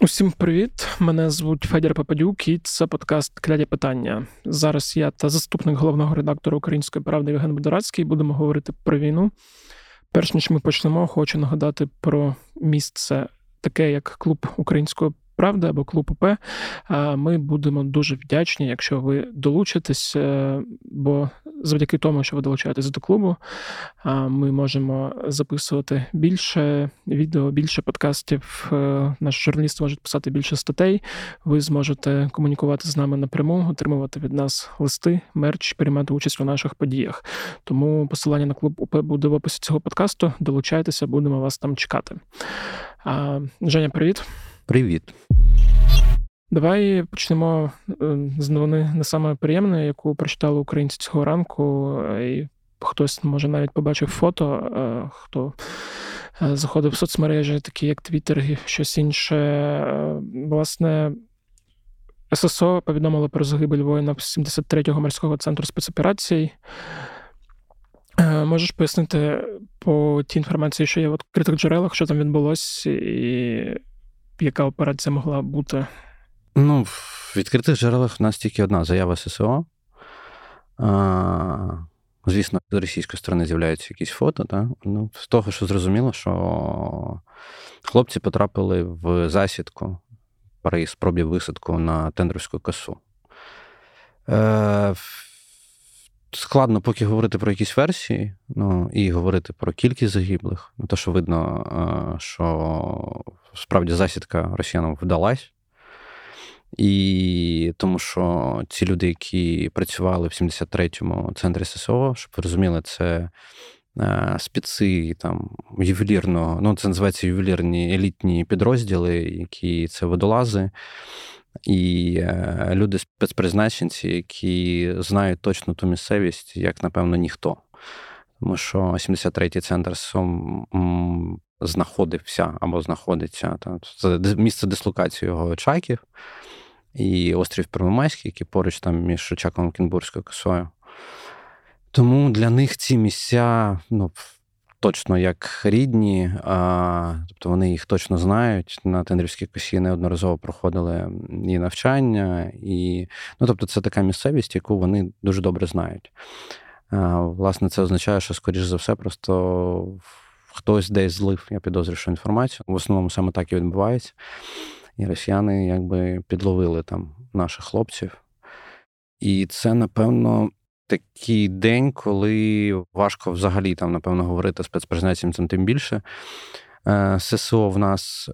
Усім привіт! Мене звуть Федір Пападюк, і це подкаст «Кляті питання». Зараз я та заступник головного редактора «Української правди» Євген Будорацький будемо говорити про війну. Перш ніж ми почнемо, хочу нагадати про місце таке, як Клуб Української правди або Клуб УП. Ми будемо дуже вдячні, якщо ви долучитесь, бо завдяки тому, що ви долучаєтесь до клубу, ми можемо записувати більше відео, більше подкастів, наші журналісти можуть писати більше статей, ви зможете комунікувати з нами напряму, отримувати від нас листи, мерч, приймати участь у наших подіях. Тому посилання на Клуб УП буде в описі цього подкасту, долучайтеся, будемо вас там чекати. Женя, привіт! Привіт. Давай почнемо з новини не саме приємної, яку прочитали українці цього ранку. І хтось, може, навіть побачив фото, хто заходив в соцмережі, такі як Твіттер і щось інше. Власне, ССО повідомило про загибель воїна 73-го морського центру спецоперацій. Можеш пояснити по тій інформації, що є в відкритих джерелах, що там відбулося і яка операція могла бути? Ну, в відкритих джерелах в нас тільки одна заява ССО. Звісно, з російської сторони з'являються якісь фото. Та? Ну, з того, що зрозуміло, що хлопці потрапили в засідку при спробі висадку на Тендрівську косу. Складно поки говорити про якісь версії, ну, і говорити про кількість загиблих. Те, що видно, що справді засідка росіянам вдалась. І тому що ці люди, які працювали в 73-му центрі ССО, щоб ви розуміли, це спеці там ювелірного, ну це називається ювелірні елітні підрозділи, які це водолази. І люди спецпризначенці, які знають точно ту місцевість, як, напевно, ніхто. Тому що 73-й центр СОМ знаходився або знаходиться, там, це місце дислокації його Очаків і острів Первомайський, який поруч там між Очаковим і Кінбурською косою. Тому для них ці місця, ну, точно як рідні, тобто вони їх точно знають. На Тендрівській косі неодноразово проходили і навчання, і, ну, тобто це така місцевість, яку вони дуже добре знають. Власне, це означає, що, скоріш за все, просто хтось десь злив, я підозрюю, що інформацію. В основному саме так і відбувається. І росіяни, якби, підловили там наших хлопців. І це, напевно, такий день, коли важко взагалі, там, напевно, говорити спецпризначенцям, цим тим більше. ССО в нас,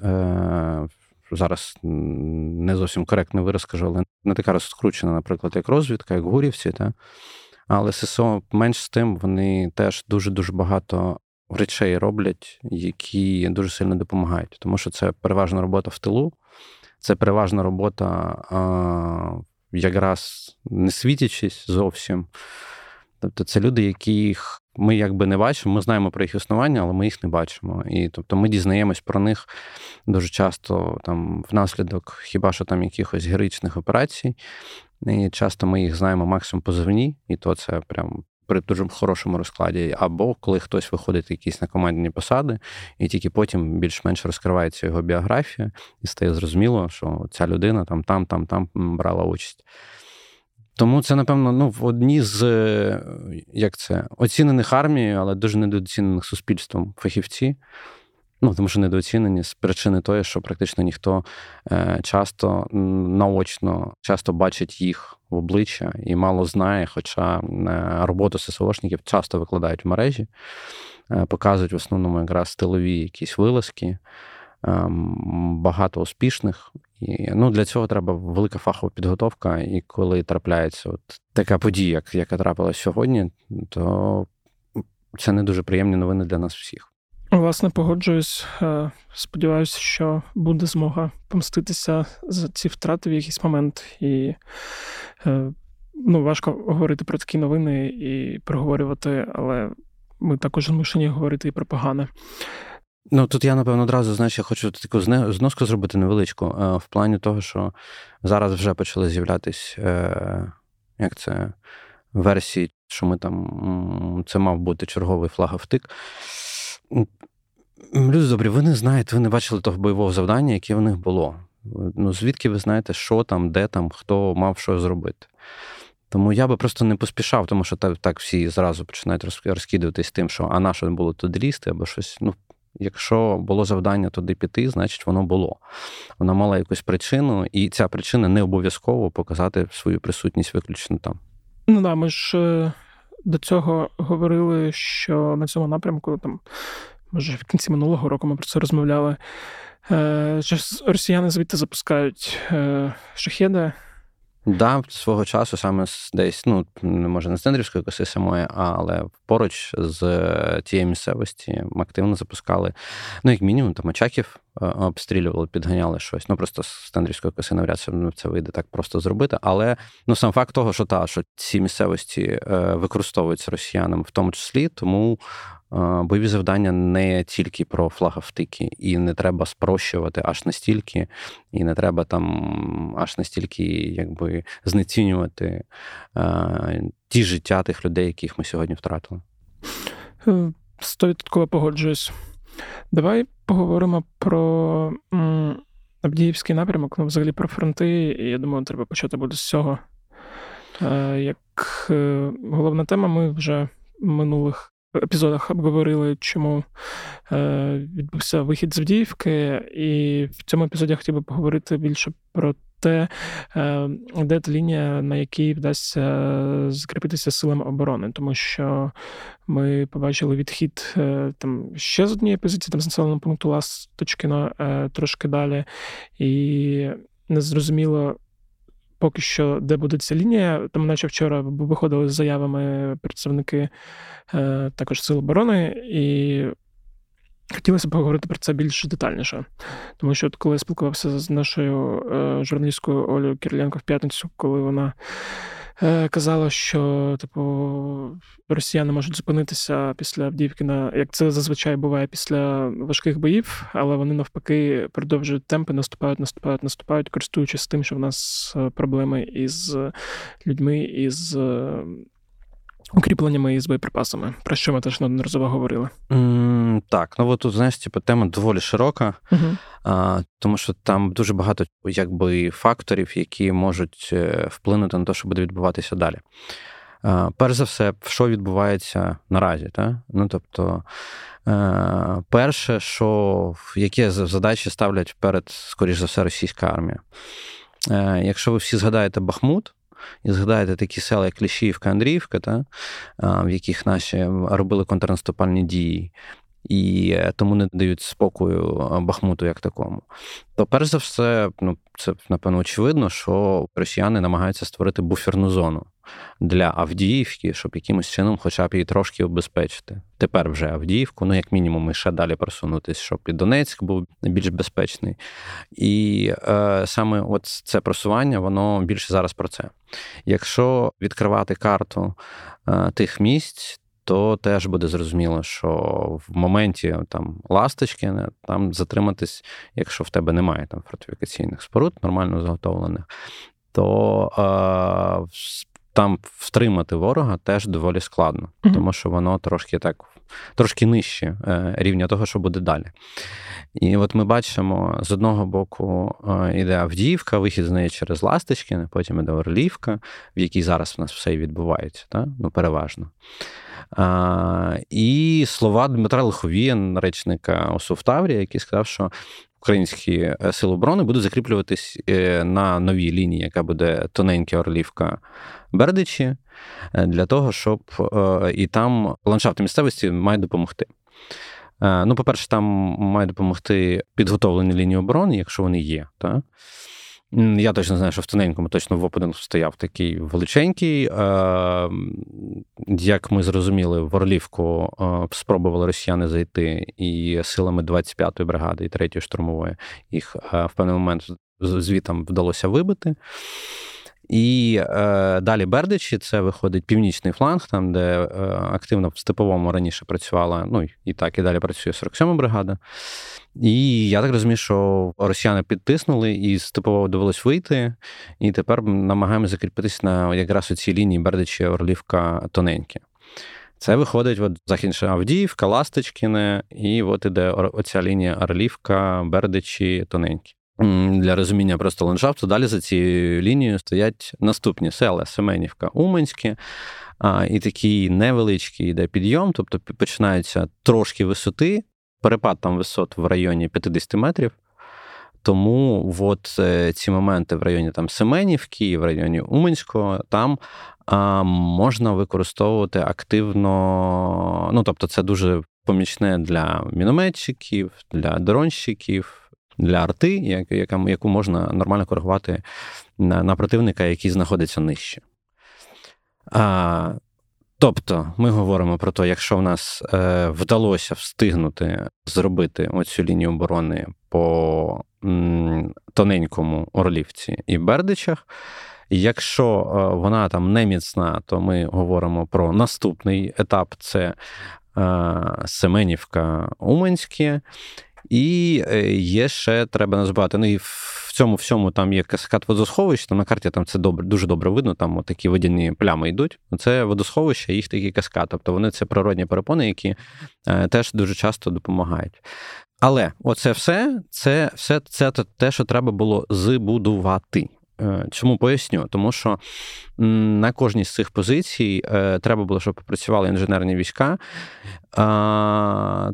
зараз не зовсім коректний вираз кажу, але не така розкручена, наприклад, як розвідка, як Гурівці. Та? Але ССО менш з тим, вони теж дуже-дуже багато речей роблять, які дуже сильно допомагають. Тому що це переважна робота в тилу, це переважна робота якраз не світячись зовсім. Тобто це люди, яких ми якби не бачимо, ми знаємо про їх існування, але ми їх не бачимо. І тобто ми дізнаємось про них дуже часто там внаслідок хіба що там якихось героїчних операцій. І часто ми їх знаємо максимум позивні, і то це прям при дуже хорошому розкладі. Або коли хтось виходить якісь на командні посади, і тільки потім більш-менш розкривається його біографія, і стає зрозуміло, що ця людина там брала участь. Тому це, напевно, ну, одні з, як це, оцінених армією, але дуже недооцінених суспільством фахівці. Ну, тому що недооцінені з причини тої, що практично ніхто часто наочно, часто бачить їх в обличчя і мало знає, хоча роботу ССОшників часто викладають в мережі, показують в основному якраз тилові якісь вилазки, багато успішних. І, ну, для цього треба велика фахова підготовка, і коли трапляється от така подія, яка трапилась сьогодні, то це не дуже приємні новини для нас всіх. Власне, погоджуюсь. Сподіваюся, що буде змога помститися за ці втрати в якийсь момент. І, ну, важко говорити про такі новини і проговорювати, але ми також змушені говорити і про погане. Ну, тут я, напевно, одразу, знаєш, я хочу таку зноску зробити невеличку, в плані того, що зараз вже почали з'являтись, як це, версії, що ми там, це мав бути черговий флаговтик. Люди добрі, ви не знаєте, ви не бачили того бойового завдання, яке в них було. Ну, звідки ви знаєте, що там, де там, хто мав що зробити? Тому я би просто не поспішав, тому що так всі зразу починають розкидуватись тим, що а на що було туди лізти, або щось. Ну, якщо було завдання туди піти, значить воно було. Вона мала якусь причину, і ця причина не обов'язково показати свою присутність виключно там. Ну да, ми ж до цього говорили, що на цьому напрямку, там, може, в кінці минулого року ми про це розмовляли, росіяни звідти запускають шахеди. Да, свого часу саме десь, ну, може, не з Тендрівської коси самої, але поруч з тієї місцевості активно запускали, ну, як мінімум, там, Очаків обстрілювали, підганяли щось. Ну, просто з Тендрівської коси навряд чи це вийде так просто зробити. Але, ну, сам факт того, що що ці місцевості використовуються росіянами в тому числі, тому бойові завдання не тільки про флаговтики, і не треба спрощувати аж настільки, і не треба там аж настільки, якби, знецінювати ті життя тих людей, яких ми сьогодні втратили. 100% погоджуюсь. Давай поговоримо про Авдіївський напрямок, ну, взагалі про фронти, і я думаю, треба почати буде з цього. Як головна тема, ми вже в минулих епізодах обговорили, чому відбувся вихід з Авдіївки, і в цьому епізоді я хотів би поговорити більше про те, де та лінія, на якій вдасться закріпитися силам оборони. Тому що ми побачили відхід там ще з однієї позиції, там з населеного пункту Ластички, трошки далі. І незрозуміло поки що, де буде ця лінія. Там наче вчора виходили з заявами представники також сил оборони, і хотілося б поговорити про це більш детальніше. Тому що, коли я спілкувався з нашою журналісткою Олею Кириленко в п'ятницю, коли вона казала, що типу росіяни можуть зупинитися після Авдіївки, як це зазвичай буває після важких боїв, але вони навпаки продовжують темпи, наступають, користуючись тим, що в нас проблеми із людьми, із укріпленнями і з боєприпасами, про що ми теж неодноразово говорили. Так, ну от тут, знаєш, тема доволі широка, тому що там дуже багато якби факторів, які можуть вплинути на те, що буде відбуватися далі. Перш за все, що відбувається наразі, та? Ну, тобто, перше, що які задачі ставлять перед, скоріш за все, російська армія. Якщо ви всі згадаєте Бахмут, і згадаєте такі села, як Кліщівка, Андріївка, та, в яких наші робили контрнаступальні дії, і тому не дають спокою Бахмуту як такому, то перш за все, ну, це, напевно, очевидно, що росіяни намагаються створити буферну зону для Авдіївки, щоб якимось чином хоча б її трошки обезпечити. Тепер вже Авдіївку, ну, як мінімум, і ще далі просунутися, щоб і Донецьк був більш безпечний. І саме от це просування, воно більше зараз про це. Якщо відкривати карту тих місць, то теж буде зрозуміло, що в моменті там Ласточки, там затриматись, якщо в тебе немає там фортифікаційних споруд, нормально заготовлених, то там втримати ворога теж доволі складно, тому що воно трошки нижче рівня того, що буде далі. І от ми бачимо, з одного боку іде Авдіївка, вихід з неї через Ластички, потім іде Орлівка, в якій зараз у нас все і відбувається, та? Ну, переважно. І слова Дмитра Лиховія, речника ОСУ в Таврії, який сказав, що українські сили оборони будуть закріплюватись на новій лінії, яка буде Тоненькі, Орлівка, Бердичі, для того, щоб і там ландшафти місцевості мають допомогти. Ну, по-перше, там мають допомогти підготовлені лінії оборони, якщо вони є, так? Я точно знаю, що в Тоненькому точно в опадинку стояв такий величенький. Як ми зрозуміли, в Орлівку спробували росіяни зайти і силами 25-ї бригади, і 3-ї штурмової їх в певний момент звітам вдалося вибити. І далі Бердичі, це виходить північний фланг, там, де активно в Степовому раніше працювала, ну, і так, і далі працює 47-ма бригада. І я так розумію, що росіяни підтиснули, і з Степового довелось вийти, і тепер намагаємося закріпитися на якраз у цій лінії Бердичі, Орлівка, Тоненькі. Це виходить от Західна Авдіївка, Ластичкіне, і от іде оця лінія Орлівка, Бердичі, Тоненькі. для розуміння просто ландшафту, далі за цією лінією стоять наступні села: Семенівка, Уманське, і такий невеличкий йде підйом, тобто починається трошки висоти, перепад там висот в районі 50 метрів. Тому от ці моменти в районі там Семенівки, в районі Уманського, там можна використовувати активно, ну, тобто це дуже помічне для мінометчиків, для дронщиків, для арти, яку можна нормально коригувати на противника, який знаходиться нижче. Тобто ми говоримо про те, якщо в нас вдалося встигнути зробити оцю лінію оборони по Тоненькому, Орлівці і Бердичах, якщо вона там не міцна, то ми говоримо про наступний етап – це Семенівка, Уманське. І є ще, треба назвати, ну і в цьому всьому там є каскад водосховищ, там на карті там це добре, дуже добре видно, там отакі водяні плями йдуть. Це водосховища, їх такий каскад, тобто вони це природні перепони, які теж дуже часто допомагають. Але оце все це те, що треба було збудувати. Чому поясню? Тому що на кожній з цих позицій треба було, щоб працювали інженерні війська,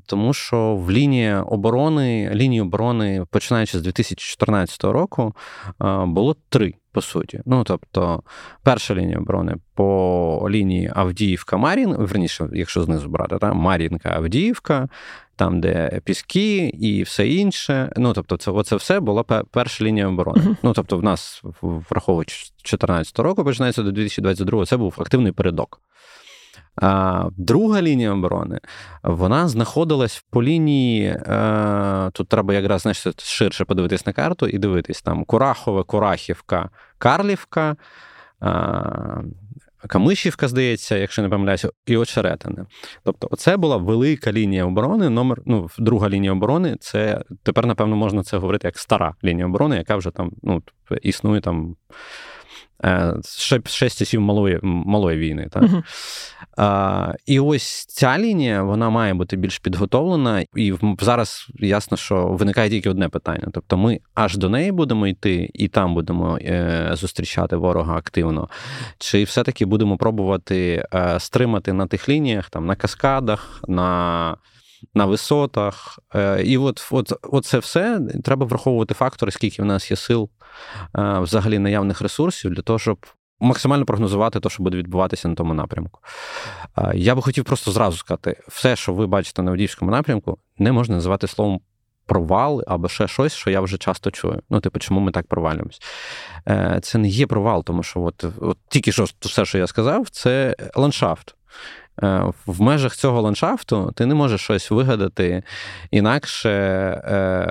тому що в лінії оборони, починаючи з 2014 року, було 3, по суті. Ну, тобто, перша лінія оборони по лінії Авдіївка-Мар'їнка, верніше, якщо знизу брати, там Мар'їнка-Авдіївка, там, де піски і все інше. Ну, тобто, це все була перша лінія оборони. Uh-huh. Ну, тобто, в нас, враховуючи 2014 року, починається до 2022, це був активний передок. А друга лінія оборони, вона знаходилась по лінії, тут треба якраз, знаєш, ширше подивитись на карту і дивитись, там Курахове, Курахівка, Карлівка, Камишівка, здається, якщо не помиляюся, і Очеретине. Тобто, це була велика лінія оборони, друга лінія оборони, це тепер, напевно, можна це говорити як стара лінія оборони, яка вже там, ну, існує там ще з часів малої війни. Так? Uh-huh. І ось ця лінія, вона має бути більш підготовлена, і зараз ясно, що виникає тільки одне питання. Тобто ми аж до неї будемо йти, і там будемо зустрічати ворога активно, чи все-таки будемо пробувати стримати на тих лініях, там, на каскадах, на висотах. І от це все треба враховувати фактори, скільки в нас є сил, взагалі наявних ресурсів, для того, щоб максимально прогнозувати те, що буде відбуватися на тому напрямку. Я би хотів просто зразу сказати, все, що ви бачите на Авдіївському напрямку, не можна називати словом провал або ще щось, що я вже часто чую. Ну, типу, чому ми так провалюємось? Це не є провал, тому що от тільки що все, що я сказав, це ландшафт. В межах цього ландшафту ти не можеш щось вигадати інакше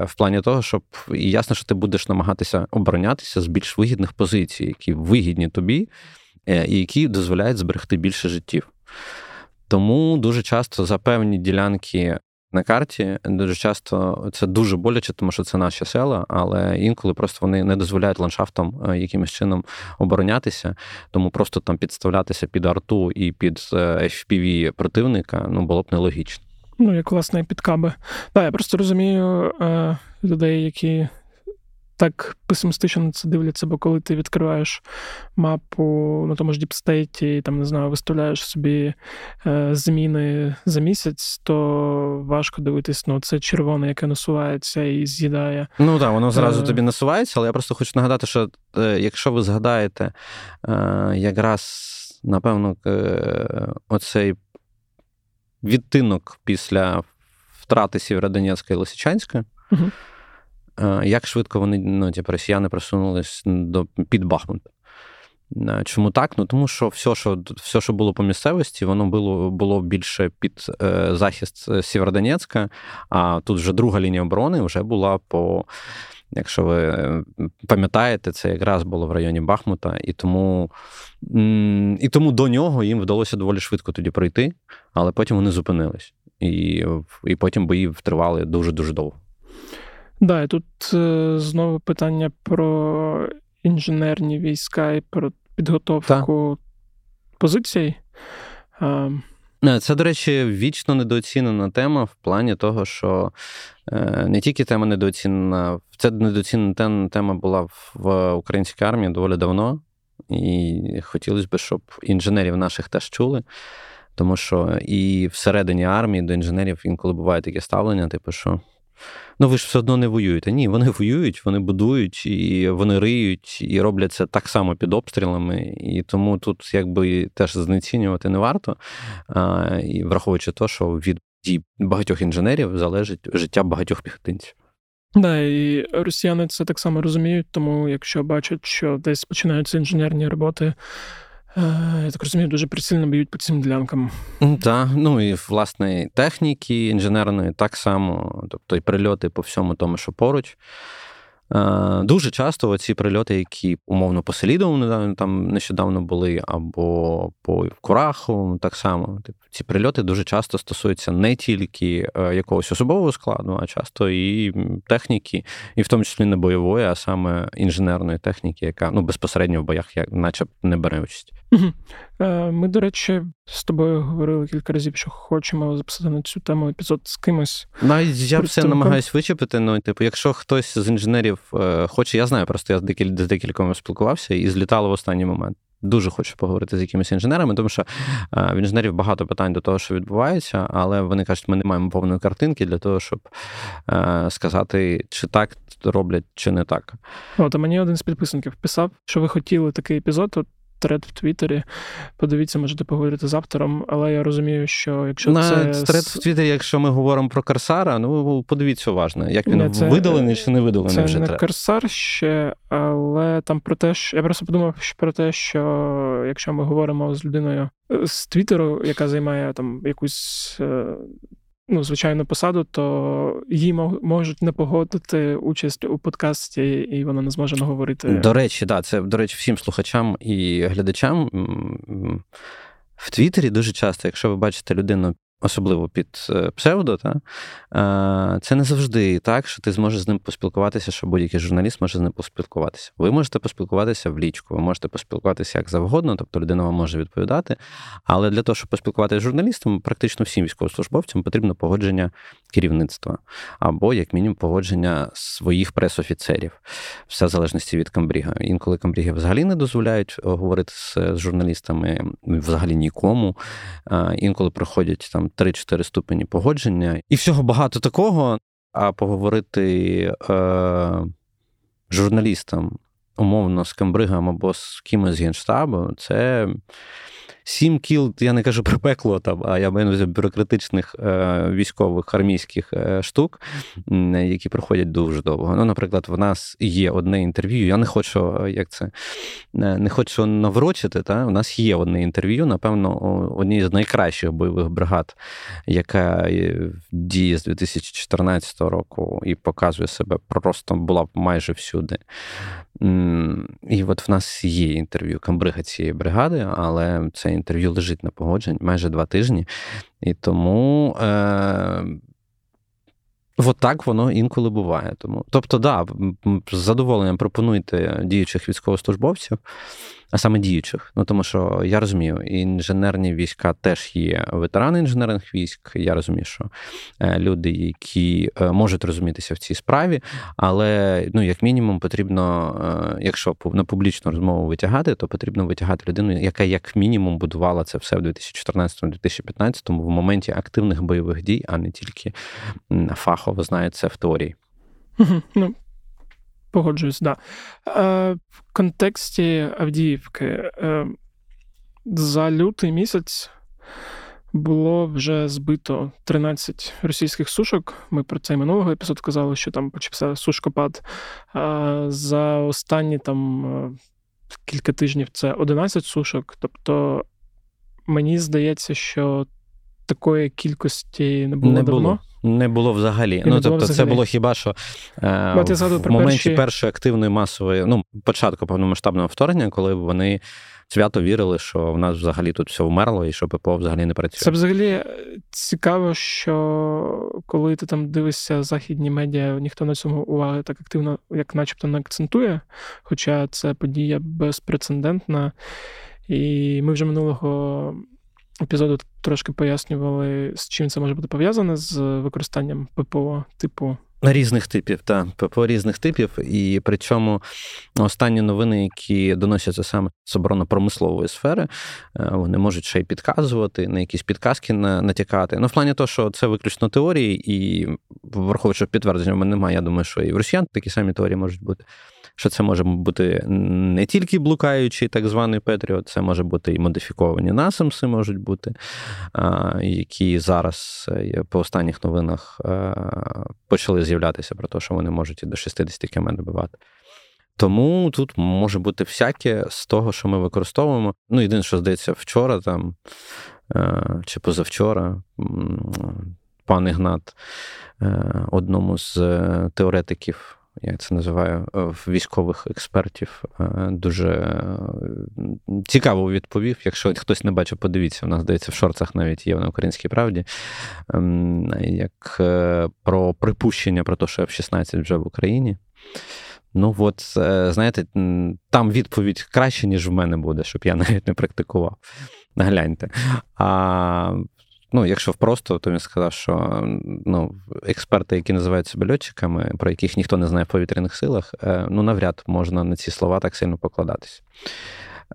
в плані того, щоб, і ясно, що ти будеш намагатися оборонятися з більш вигідних позицій, які вигідні тобі і які дозволяють зберегти більше життів. Тому дуже часто за певні ділянки на карті, дуже часто це дуже боляче, тому що це наші села, але інколи просто вони не дозволяють ландшафтам якимось чином оборонятися, тому просто там підставлятися під арту і під FPV противника, ну, було б нелогічно. Ну, як, власне, під каби. Так, я просто розумію людей, які так песимістично на це дивляться, бо коли ти відкриваєш мапу на тому ж діпстейті, там, не знаю, виставляєш собі зміни за місяць, то важко дивитись, ну, це червоне, яке насувається і з'їдає. Ну так, воно зразу тобі насувається, але я просто хочу нагадати, що якщо ви згадаєте якраз, напевно, оцей відтинок після втрати Сєвєродонецька і Лисичанська, угу. Як швидко вони, ну, ті росіяни просунулись під Бахмут. Чому так? Ну, тому що все, що було по місцевості, воно було більше під захист Сєвєродонецька, а тут вже друга лінія оборони вже була по, якщо ви пам'ятаєте, це якраз було в районі Бахмута, і тому до нього їм вдалося доволі швидко тоді пройти, але потім вони зупинились. І потім бої тривали дуже-дуже довго. Да, і тут знову питання про інженерні війська і про підготовку позицій. Це, до речі, вічно недооцінена тема в плані того, що не тільки тема недооцінена, це недооцінена тема була в українській армії доволі давно, і хотілося б, щоб інженерів наших теж чули, тому що і всередині армії до інженерів інколи буває таке ставлення, типу, що ну ви ж все одно не воюєте. Ні, вони воюють, вони будують, і вони риють, і роблять це так само під обстрілами, і тому тут якби теж знецінювати не варто, і враховуючи те, що від дій багатьох інженерів залежить життя багатьох піхотинців. Да, і росіяни це так само розуміють, тому якщо бачать, що десь починаються інженерні роботи, я так розумію, дуже прицільно б'ють по цим ділянкам. Так, ну і, власне, техніки інженерної так само, тобто і прильоти по всьому тому, що поруч. Дуже часто оці прильоти, які, умовно, по Селідовому там нещодавно були, або по Кураху, так само. Ці прильоти дуже часто стосуються не тільки якогось особового складу, а часто і техніки, і в тому числі не бойової, а саме інженерної техніки, яка ну, безпосередньо в боях наче не бере участь. Ми, до речі, з тобою говорили кілька разів, що хочемо записати на цю тему епізод з кимось. Я все намагаюся вичепити, ну, типу, якщо хтось з інженерів хоче, я знаю, просто я з декількома спілкувався і злітало в останній момент. Дуже хочу поговорити з якимись інженерами, тому що в інженерів багато питань до того, що відбувається, але вони кажуть, ми не маємо повної картинки для того, щоб сказати, чи так роблять, чи не так. От, а мені один з підписників писав, що ви хотіли такий епізод, от тред в Твіттері. Подивіться, можете поговорити з автором, але я розумію, що якщо на це... Тред в Твіттері, якщо ми говоримо про Корсара, ну, подивіться уважно, як він видалений чи не видалений вже тред. Це не тред. Корсар ще, але там про те, що... Я просто подумав про те, що якщо ми говоримо з людиною з Твіттеру, яка займає там якусь... ну, звичайну посаду, то їй можуть не погодити участь у подкасті, і вона не зможе наговорити. До речі, да, це, до речі, всім слухачам і глядачам. В Твіттері дуже часто, якщо ви бачите людину, особливо під псевдо, та, це не завжди так, що ти зможеш з ним поспілкуватися, що будь-який журналіст може з ним поспілкуватися. Ви можете поспілкуватися в лічку, ви можете поспілкуватися як завгодно, тобто людина вам може відповідати, але для того, щоб поспілкуватися з журналістом, практично всім військовослужбовцям потрібно погодження керівництва або, як мінімум, погодження своїх пресофіцерів. Все в залежності від камбріга. Інколи камбріги взагалі не дозволяють говорити з журналістами, взагалі нікому. Інколи проходять там 3-4 ступені погодження. І всього багато такого, а поговорити журналістам, умовно, з камбригом або з кимось з Генштабу, це 7 кіл, я не кажу про пекло, там, а я маю бюрократичних військових, армійських штук, які проходять дуже довго. Ну, наприклад, в нас є одне інтерв'ю, я не хочу, як це, не хочу наврочити, та? У нас є одне інтерв'ю, напевно, одній з найкращих бойових бригад, яка діє з 2014 року і показує себе, просто була майже всюди. І от в нас є інтерв'ю камбрига цієї бригади, але це інтерв'ю лежить на погодженні майже 2 тижні. І тому от так воно інколи буває. Тому, тобто, да, з задоволенням пропонуйте діючих військовослужбовців, а саме діючих. Ну, тому що, я розумію, інженерні війська теж є ветерани інженерних військ. Я розумію, що люди, які можуть розумітися в цій справі, але, ну, як мінімум, потрібно, якщо на публічну розмову витягати, то потрібно витягати людину, яка, як мінімум, будувала це все в 2014-2015 в моменті активних бойових дій, а не тільки фахово знає це в теорії. Ну, погоджуюсь, да. В контексті Авдіївки за лютий місяць було вже збито 13 російських сушок. Ми про це минулого епізоду казали, що там почався сушкопад. За останні там кілька тижнів це 11 сушок. Тобто, мені здається, що такої кількості не було давно. Не було взагалі. Ну, тобто, це було хіба що в моменті першої активної масової, ну, початку повномасштабного вторгнення, коли вони свято вірили, що в нас взагалі тут все вмерло і що ППО взагалі не працює. Це взагалі цікаво, що коли ти там дивишся західні медіа, ніхто на цьому уваги так активно, як начебто, не акцентує, хоча це подія безпрецедентна. І ми вже минулого епізоду трошки пояснювали, з чим це може бути пов'язане, з використанням ППО типу... Різних типів, так. ППО різних типів. І причому останні новини, які доносяться саме з оборонно-промислової сфери, вони можуть ще й підказувати, на якісь підказки натякати. Ну, в плані того, що це виключно теорії, і враховуючи підтвердження в мене немає, я думаю, що і в росіян такі самі теорії можуть бути. Що це може бути не тільки блукаючий так званий Петріот, це може бути і модифіковані насамси можуть бути, які зараз по останніх новинах почали з'являтися про те, що вони можуть і до 60 км добивати. Тому тут може бути всяке з того, що ми використовуємо. Ну, єдине, що здається, вчора там, чи позавчора, пан Ігнат, одному з теоретиків, як це називаю, військових експертів, дуже цікаво відповів. Якщо хтось не бачив, подивіться, у нас, здається, в шорцах навіть є на Українській правді, як про припущення про те, що F-16 вже в Україні. Ну от, знаєте, там відповідь краще, ніж в мене буде, щоб я навіть не практикував. Гляньте. Ну, якщо просто, то він сказав, що ну, експерти, які називають себе льотчиками, про яких ніхто не знає в повітряних силах, ну, навряд можна на ці слова так сильно покладатися.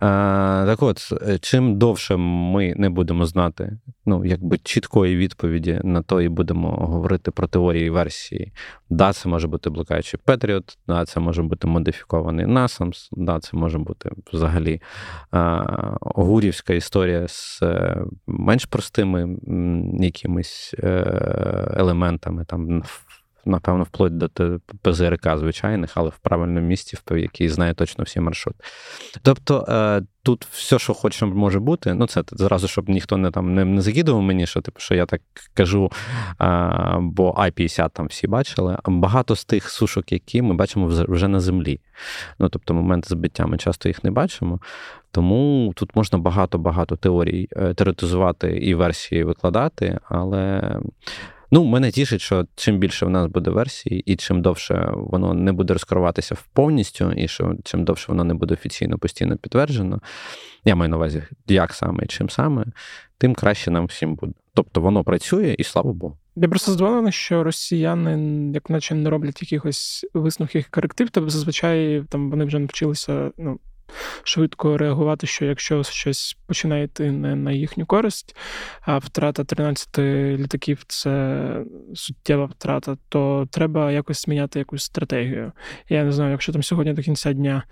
Так от, чим довше ми не будемо знати, ну, якби чіткої відповіді на то і будемо говорити про теорії і версії. Да, це може бути блукаючий Петріот, да, це може бути модифікований Насамс, да, це може бути взагалі гурівська історія з менш простими якимись елементами, там, напевно, вплоть до ПЗРК звичайних, але в правильному місці, в якій знає точно всі маршрути. Тобто тут все, що хоче, може бути. Ну, це зразу, щоб ніхто не там не закидував мені, що типу, що я так кажу, бо I-50 там всі бачили. Багато з тих сушок, які ми бачимо вже на землі. Ну, тобто, момент збиття ми часто їх не бачимо. Тому тут можна багато-багато теорій теоретизувати і версії викладати, але... Ну, мене тішить, що чим більше в нас буде версій, і чим довше воно не буде розкриватися повністю, і що чим довше воно не буде офіційно постійно підтверджено, я маю на увазі, як саме і чим саме, тим краще нам всім буде. Тобто воно працює, і слава Богу. Я просто здивований, що росіяни, як наче, не роблять якихось висновків і коректив, тобто зазвичай там вони вже навчилися, ну, швидко реагувати, що якщо щось починає йти не на їхню користь, а втрата 13 літаків – це суттєва втрата, то треба якось міняти якусь стратегію. Я не знаю, якщо там сьогодні до кінця дня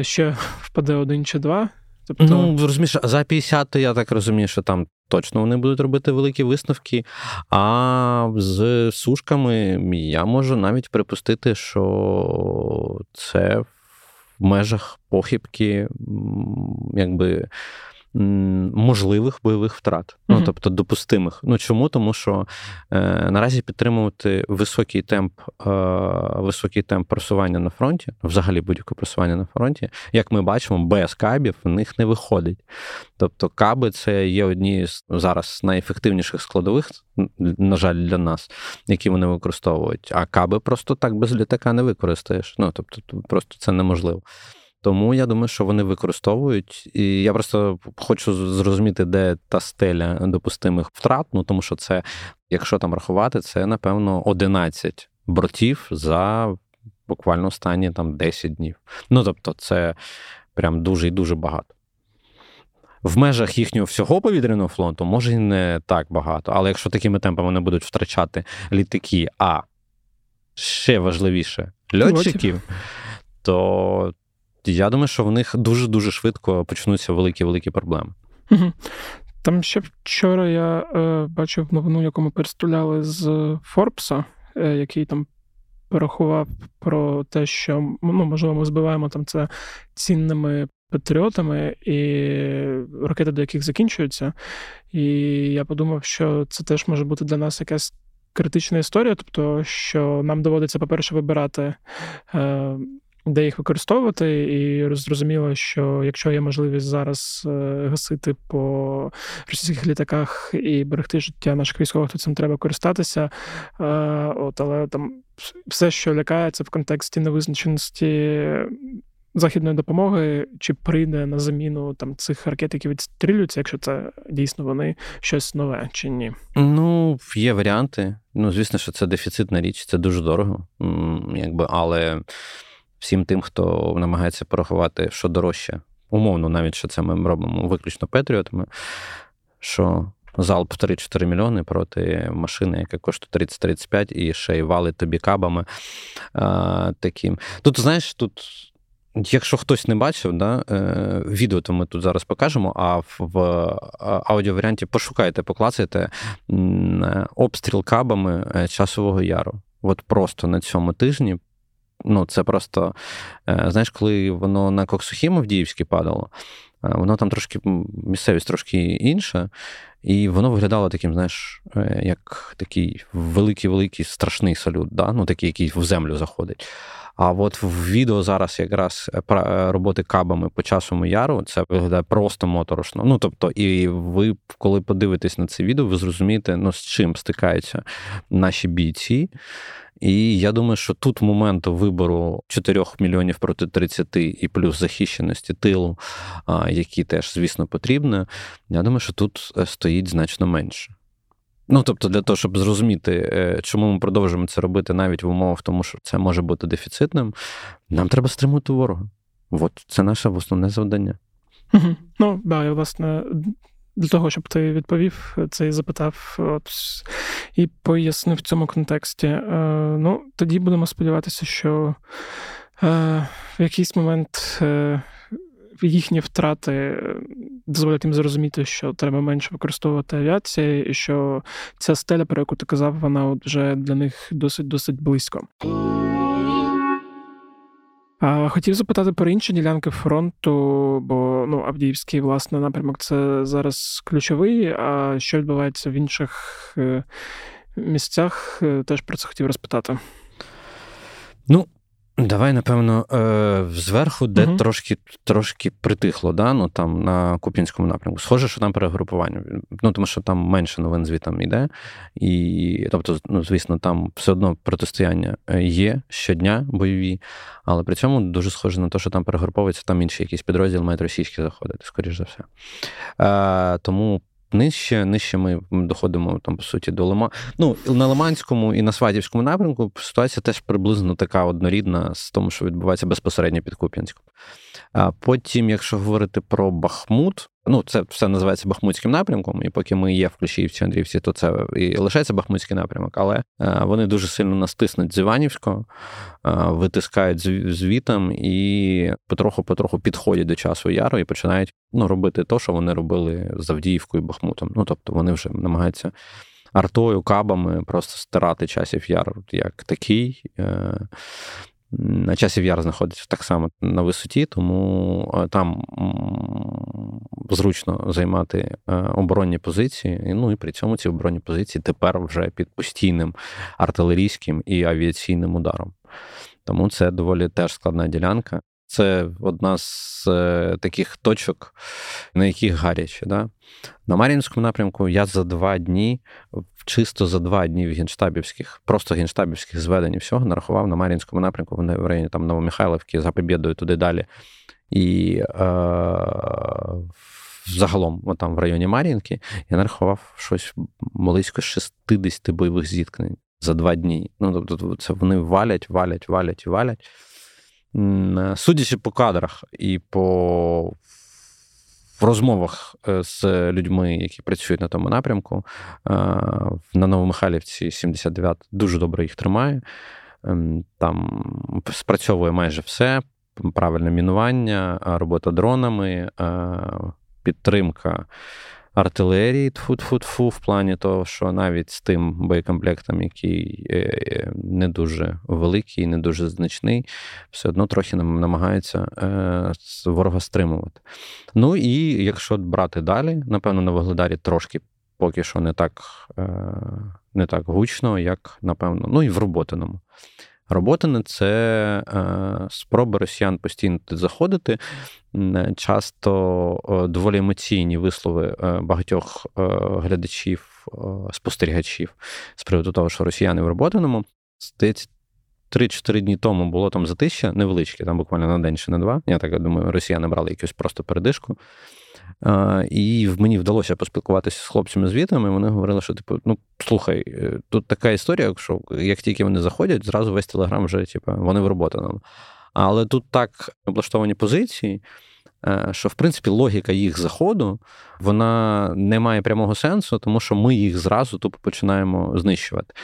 ще впаде один чи два. Тобто... Ну, розумієш, за 50-ти, я так розумію, що там точно вони будуть робити великі висновки, а з сушками я можу навіть припустити, що це в межах похибки, якби, можливих бойових втрат, ну, тобто допустимих. Ну, чому? Тому що наразі підтримувати високий темп просування на фронті, взагалі будь-яке просування на фронті, як ми бачимо, без кабів в них не виходить. Тобто каби – це є одні з зараз найефективніших складових, на жаль, для нас, які вони використовують. А каби просто так без літака не використаєш. Ну, тобто просто це неможливо. Тому я думаю, що вони використовують. І я просто хочу зрозуміти, де та стеля допустимих втрат, ну тому що це, якщо там рахувати, це, напевно, 11 бортів за буквально останні там 10 днів. Ну, тобто це прям дуже і дуже багато. В межах їхнього всього повітряного фронту, може, і не так багато, але якщо такими темпами вони будуть втрачати літаки, а ще важливіше, льотчиків, то... Я думаю, що в них дуже-дуже швидко почнуться великі-великі проблеми. Там ще вчора я бачив новину, яку ми перестуляли з Форбса, який там порахував про те, що, ну, можливо, ми збиваємо там це цінними патріотами і ракети, до яких закінчуються. І я подумав, що це теж може бути для нас якась критична історія, тобто, що нам доводиться, по-перше, вибирати... де їх використовувати, і зрозуміло, що якщо є можливість зараз гасити по російських літаках і берегти життя наших військових, то цим треба користатися. От, але там все, що лякає, це в контексті невизначеності західної допомоги, чи прийде на заміну там цих ракет, які відстрілюються, якщо це дійсно вони щось нове чи ні? Ну, є варіанти. Ну, звісно, що це дефіцитна річ, це дуже дорого, якби, але всім тим, хто намагається порахувати, що дорожче, умовно, навіть що це ми робимо виключно патріотами, що залп 3-4 мільйони проти машини, яка коштує 30-35, і ще й валить тобі кабами таким. Тут, знаєш, тут... Якщо хтось не бачив, да, відео то ми тут зараз покажемо, а в аудіоваріанті пошукайте, поклацайте обстріл кабами Часового Яру. От просто на цьому тижні, ну це просто, знаєш, коли воно на Коксухім Авдіївській падало, воно там трошки, місцевість трошки інша, і воно виглядало таким, знаєш, як такий великий-великий страшний салют, да? Ну такий, який в землю заходить. А от в відео зараз якраз роботи кабами по Часовому Яру, це виглядає просто моторошно. Ну, тобто, і ви, коли подивитесь на це відео, ви зрозумієте, ну, з чим стикаються наші бійці. І я думаю, що тут моменту вибору 4 мільйонів проти 30 і плюс захищеності тилу, які теж, звісно, потрібні, я думаю, що тут стоїть значно менше. Ну, тобто, для того, щоб зрозуміти, чому ми продовжуємо це робити навіть в умовах, тому що це може бути дефіцитним, нам треба стримувати ворога. От це наше основне завдання. Угу. Ну, да, я, власне, для того, щоб ти відповів, це і запитав, от, і пояснив в цьому контексті. Ну, тоді будемо сподіватися, що в якийсь момент... їхні втрати дозволять їм зрозуміти, що треба менше використовувати авіацію, і що ця стеля, про яку ти казав, вона от вже для них досить близько. Хотів запитати про інші ділянки фронту, бо ну, Авдіївський, власне, напрямок – це зараз ключовий, а що відбувається в інших місцях, теж про це хотів розпитати. Ну, давай, напевно, зверху, де трошки притихло, да? Ну, там, на Куп'янському напрямку. Схоже, що там перегрупування. Ну, тому що там менше новин звітом йде. І, тобто, ну, звісно, там все одно протистояння є щодня бойові, але при цьому дуже схоже на те, що там перегруповується, там інший якийсь підрозділ має російські заходити, скоріш за все. Тому Нижче ми доходимо, там, по суті, до Ну, на Лиманському і на Сватівському напрямку ситуація теж приблизно така однорідна з тому, що відбувається безпосередньо під Куп'янськом. А потім, якщо говорити про Бахмут, ну, це все називається Бахмутським напрямком, і поки ми є в Кліщівці, Андріївці, то це і лишається Бахмутський напрямок, але вони дуже сильно настиснуть з Іванівського, витискають звітом і потроху підходять до Часу Яру і починають, ну, робити те, що вони робили з Авдіївкою і Бахмутом. Ну, тобто, вони вже намагаються артою, кабами просто стирати Часів Яр як такий. Часів Яр знаходиться так само на висоті, тому там зручно займати оборонні позиції, ну і при цьому ці оборонні позиції тепер вже під постійним артилерійським і авіаційним ударом. Тому це доволі теж складна ділянка. Це одна з таких точок, на яких гаряче. Да? На Мар'їнському напрямку я чисто за два дні в генштабівських, просто генштабівських зведень і всього нарахував на Мар'їнському напрямку, вони в районі там Новомихайлівки, за Побєдою туди далі. І загалом там в районі Мар'їнки я нарахував щось близько 60 бойових зіткнень за два дні. Ну, тобто це вони валять. Судячи по кадрах і по розмовах з людьми, які працюють на тому напрямку, на Новомихайлівці 79 дуже добре їх тримає, там спрацьовує майже все, правильне мінування, робота дронами, підтримка артилерії, в плані того, що навіть з тим боєкомплектом, який не дуже великий, не дуже значний, все одно трохи намагаються ворога стримувати. Ну і якщо брати далі, напевно, на Вугледарі трошки поки що не так гучно, як, напевно, ну і в Роботиному. Роботине – це спроби росіян постійно заходити, часто доволі емоційні вислови багатьох глядачів, спостерігачів з приводу того, що росіяни в Роботиному, здається, 3-4 дні тому було там затища невеличке, там буквально на день чи на два. Я так думаю, росіяни брали якусь просто передишку. І мені вдалося поспілкуватися з хлопцями звітами, вони говорили, що, типу, ну, слухай, тут така історія, що як тільки вони заходять, зразу весь Телеграм вже, типу, вони в роботі нам. Але тут так облаштовані позиції, що, в принципі, логіка їх заходу, вона не має прямого сенсу, тому що ми їх зразу тупо починаємо знищувати.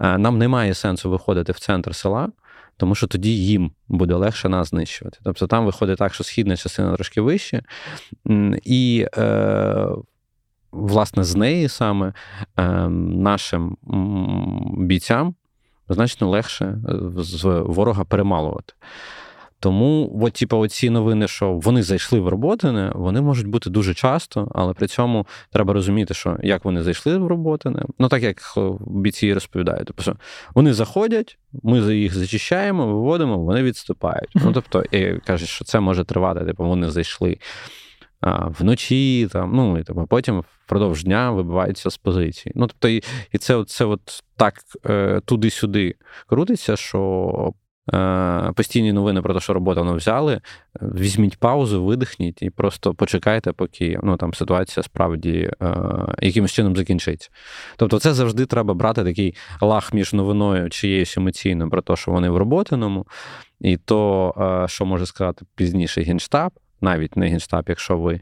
Нам немає сенсу виходити в центр села, тому що тоді їм буде легше нас знищувати. Тобто там виходить так, що східна частина трошки вище, і, власне, з неї саме нашим бійцям значно легше з ворога перемалувати. Тому, от, типу, оці новини, що вони зайшли в Роботине, вони можуть бути дуже часто, але при цьому треба розуміти, що як вони зайшли в Роботине. Ну, так як бійці розповідають. Тобто, вони заходять, ми їх зачищаємо, виводимо, вони відступають. Ну, тобто, і кажуть, що це може тривати, типу, вони зайшли вночі, там, ну, і тобто, потім впродовж дня вибиваються з позиції. Ну, тобто, і це от так туди-сюди крутиться, що постійні новини про те, що роботу не взяли, візьміть паузу, видихніть і просто почекайте, поки, ну, там ситуація справді якимось чином закінчиться. Тобто це завжди треба брати такий лаг між новиною чиєюсь емоційною про те, що вони в Роботиному, і то, що може сказати пізніше Генштаб, навіть не Генштаб, якщо ви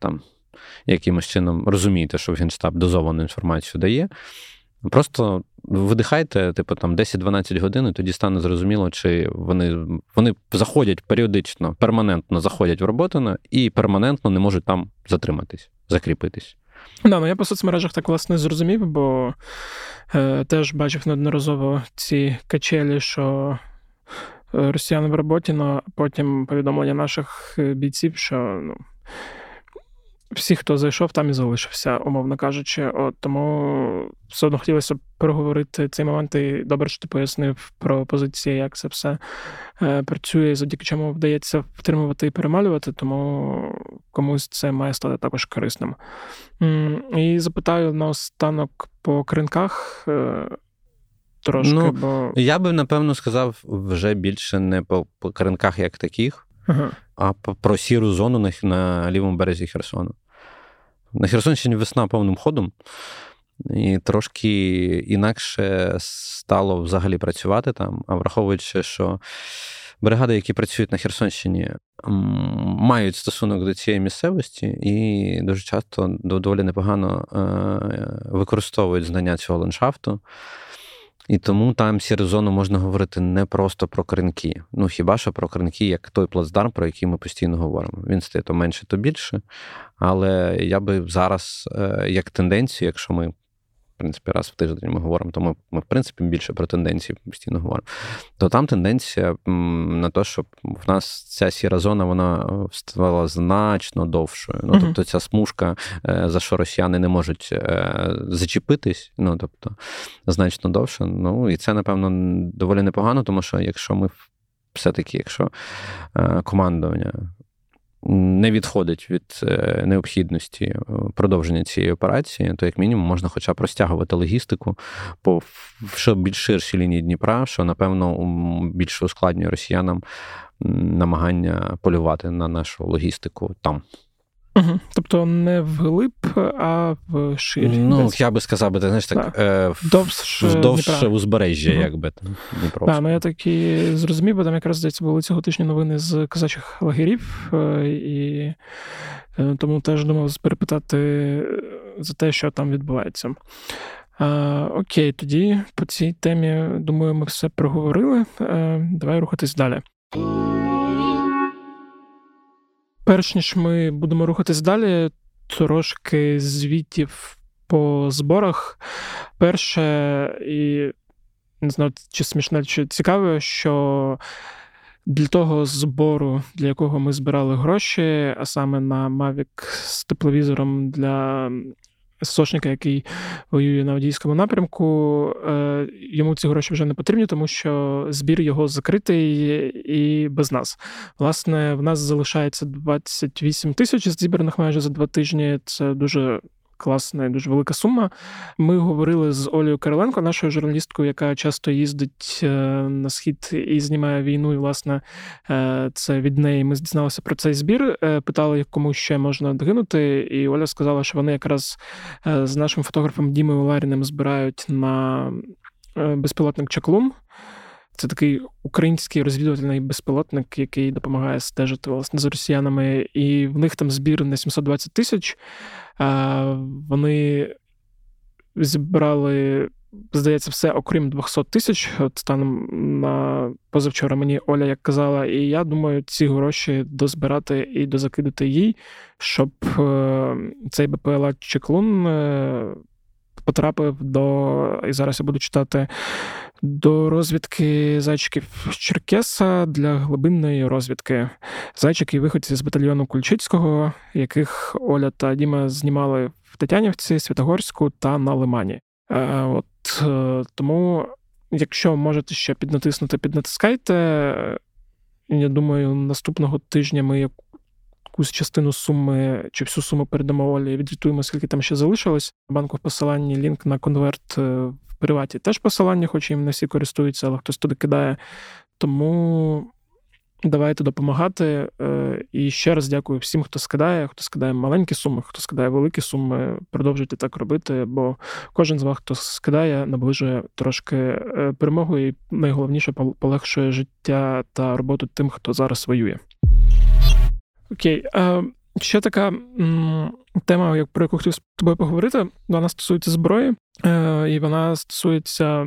там якимось чином розумієте, що в Генштаб дозовану інформацію дає. Просто видихайте, типу, там 10-12 годин, і тоді стане зрозуміло, чи вони заходять періодично, перманентно заходять в Роботине і перманентно не можуть там затриматись, закріпитись. Да, ну я по соцмережах так, власне, зрозумів, бо теж бачив неодноразово ці качелі, що росіяни в Роботине, потім повідомлення наших бійців, що, ну, всі, хто зайшов, там і залишився, умовно кажучи. От, тому все одно хотілося б проговорити цей момент, і добре, що ти пояснив про позиції, як це все працює, і завдяки чому вдається втримувати і перемалювати, тому комусь це має стати також корисним. І запитаю наостанок по кринках трошки, ну, бо... Я би, напевно, сказав вже більше не по кринках як таких, ага, а про сіру зону на лівому березі Херсону. На Херсонщині весна повним ходом, і трошки інакше стало взагалі працювати там, а враховуючи, що бригади, які працюють на Херсонщині, мають стосунок до цієї місцевості і дуже часто доволі непогано використовують знання цього ландшафту. І тому там сіру зону можна говорити не просто про кринки. Ну, хіба що про кринки, як той плацдарм, про який ми постійно говоримо. Він стає то менше, то більше. Але я би зараз, як тенденцію, якщо ми, в принципі, раз в тиждень ми говоримо, то ми в принципі, більше про тенденції постійно говоримо, то там тенденція на те, щоб в нас ця сіра зона, вона стала значно довшою. Ну, тобто ця смужка, за що росіяни не можуть зачепитись, ну, тобто, значно довше. Ну, і це, напевно, доволі непогано, тому що якщо ми все-таки, якщо командування не відходить від необхідності продовження цієї операції, то як мінімум можна хоча б розтягувати логістику по більш ширшій лінії Дніпра, що, напевно, більше ускладнює росіянам намагання полювати на нашу логістику там. Угу. Тобто не вглиб, а в ширі. Ну, десь. Я би сказав, ти знаєш, так, вдовж узбережжя, угу, якби там Дніпровського. Так, ну я так і зрозумів, бо там якраз, здається, були цього тижня новини з казачих лагерів, і тому теж думав перепитати за те, що там відбувається. Окей, тоді по цій темі, думаю, ми все проговорили. Давай рухатись далі. Перш ніж ми будемо рухатись далі, трошки звітів по зборах. Перше, і не знаю, чи смішно, чи цікаво, що для того збору, для якого ми збирали гроші, а саме на Mavic з тепловізором для ССОшника, який воює на Авдіївському напрямку, йому ці гроші вже не потрібні, тому що збір його закритий і без нас. Власне, в нас залишається 28 тисяч зібраних майже за 2 тижні. Це дуже класна і дуже велика сума. Ми говорили з Олею Кириленко, нашою журналісткою, яка часто їздить на Схід і знімає війну, і, власне, це від неї ми дізналися про цей збір, питали, кому ще можна догинути, і Оля сказала, що вони якраз з нашим фотографом Дімою Ларіним збирають на безпілотник «Чаклун». Це такий український розвідувальний безпілотник, який допомагає стежити, власне, за росіянами. І в них там збір на 720 тисяч. Вони зібрали, здається, все, окрім 200 тисяч. От станом на позавчора мені Оля як казала. І я думаю, ці гроші дозбирати і дозакидати їй, щоб цей БПЛА «Чаклун» потрапив до... І зараз я буду читати... до розвідки Зайчиків-Черкеса для глибинної розвідки. Зайчики – виходці з батальйону Кульчицького, яких Оля та Діма знімали в Тетянівці, Святогорську та на Лимані. Тому, якщо можете ще піднатиснути, піднатискайте. Я думаю, наступного тижня ми якусь частину суми, чи всю суму передамо Олі, відрятуємо, скільки там ще залишилось. Банку в посиланні, лінк на конверт в приваті теж посилання, хоч їм не всі користуються, але хтось туди кидає. Тому давайте допомагати. І ще раз дякую всім, хто скидає маленькі суми, хто скидає великі суми. Продовжуйте так робити, бо кожен з вас, хто скидає, наближує трошки перемогу і найголовніше полегшує життя та роботу тим, хто зараз воює. Окей. Ще така тема, про яку хотів з тобою поговорити, вона стосується зброї, і вона стосується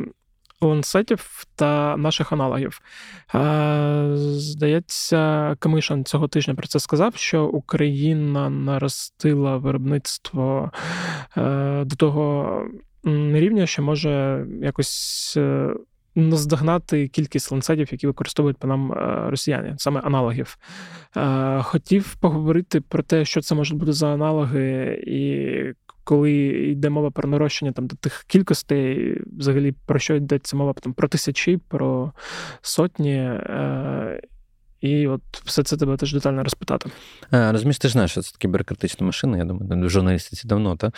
ланцетів та наших аналогів. Здається, Камишин цього тижня про це сказав, що Україна наростила виробництво до того рівня, що може якось наздогнати кількість ланцетів, які використовують по нам росіяни, саме аналогів. Хотів поговорити про те, що це можуть бути за аналоги, і коли йде мова про нарощення там, до тих кількостей, взагалі про що йдеться мова там, про тисячі, про сотні, і от все це тебе теж детально розпитати. Розумієш, ти ж знаєш, що це такі бюрократичні машини, я думаю, в журналістиці давно, так?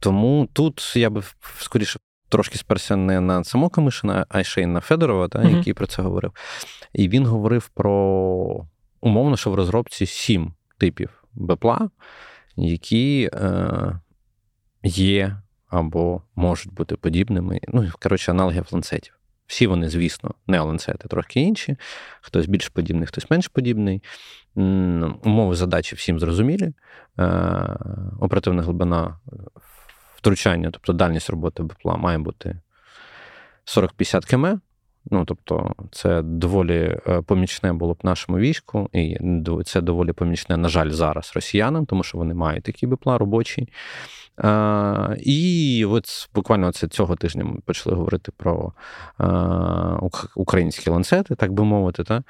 Тому тут я би скоріше трошки сперся не на самого Камишина, а ще й на Федорова, та, який про це говорив. І він говорив про, умовно, що в розробці 7 типів БПЛА, які є або можуть бути подібними. Ну, коротше, аналогів ланцетів. Всі вони, звісно, не ланцети, трохи інші. Хтось більш подібний, хтось менш подібний. Умови задачі всім зрозумілі. Оперативна глибина втручання, тобто дальність роботи БПЛА має бути 40-50 км. Ну, тобто, це доволі помічне було б нашому війську, і це доволі помічне, на жаль, зараз росіянам, тому що вони мають такі БПЛА робочі. І от буквально це цього тижня ми почали говорити про українські ланцети, так би мовити, так?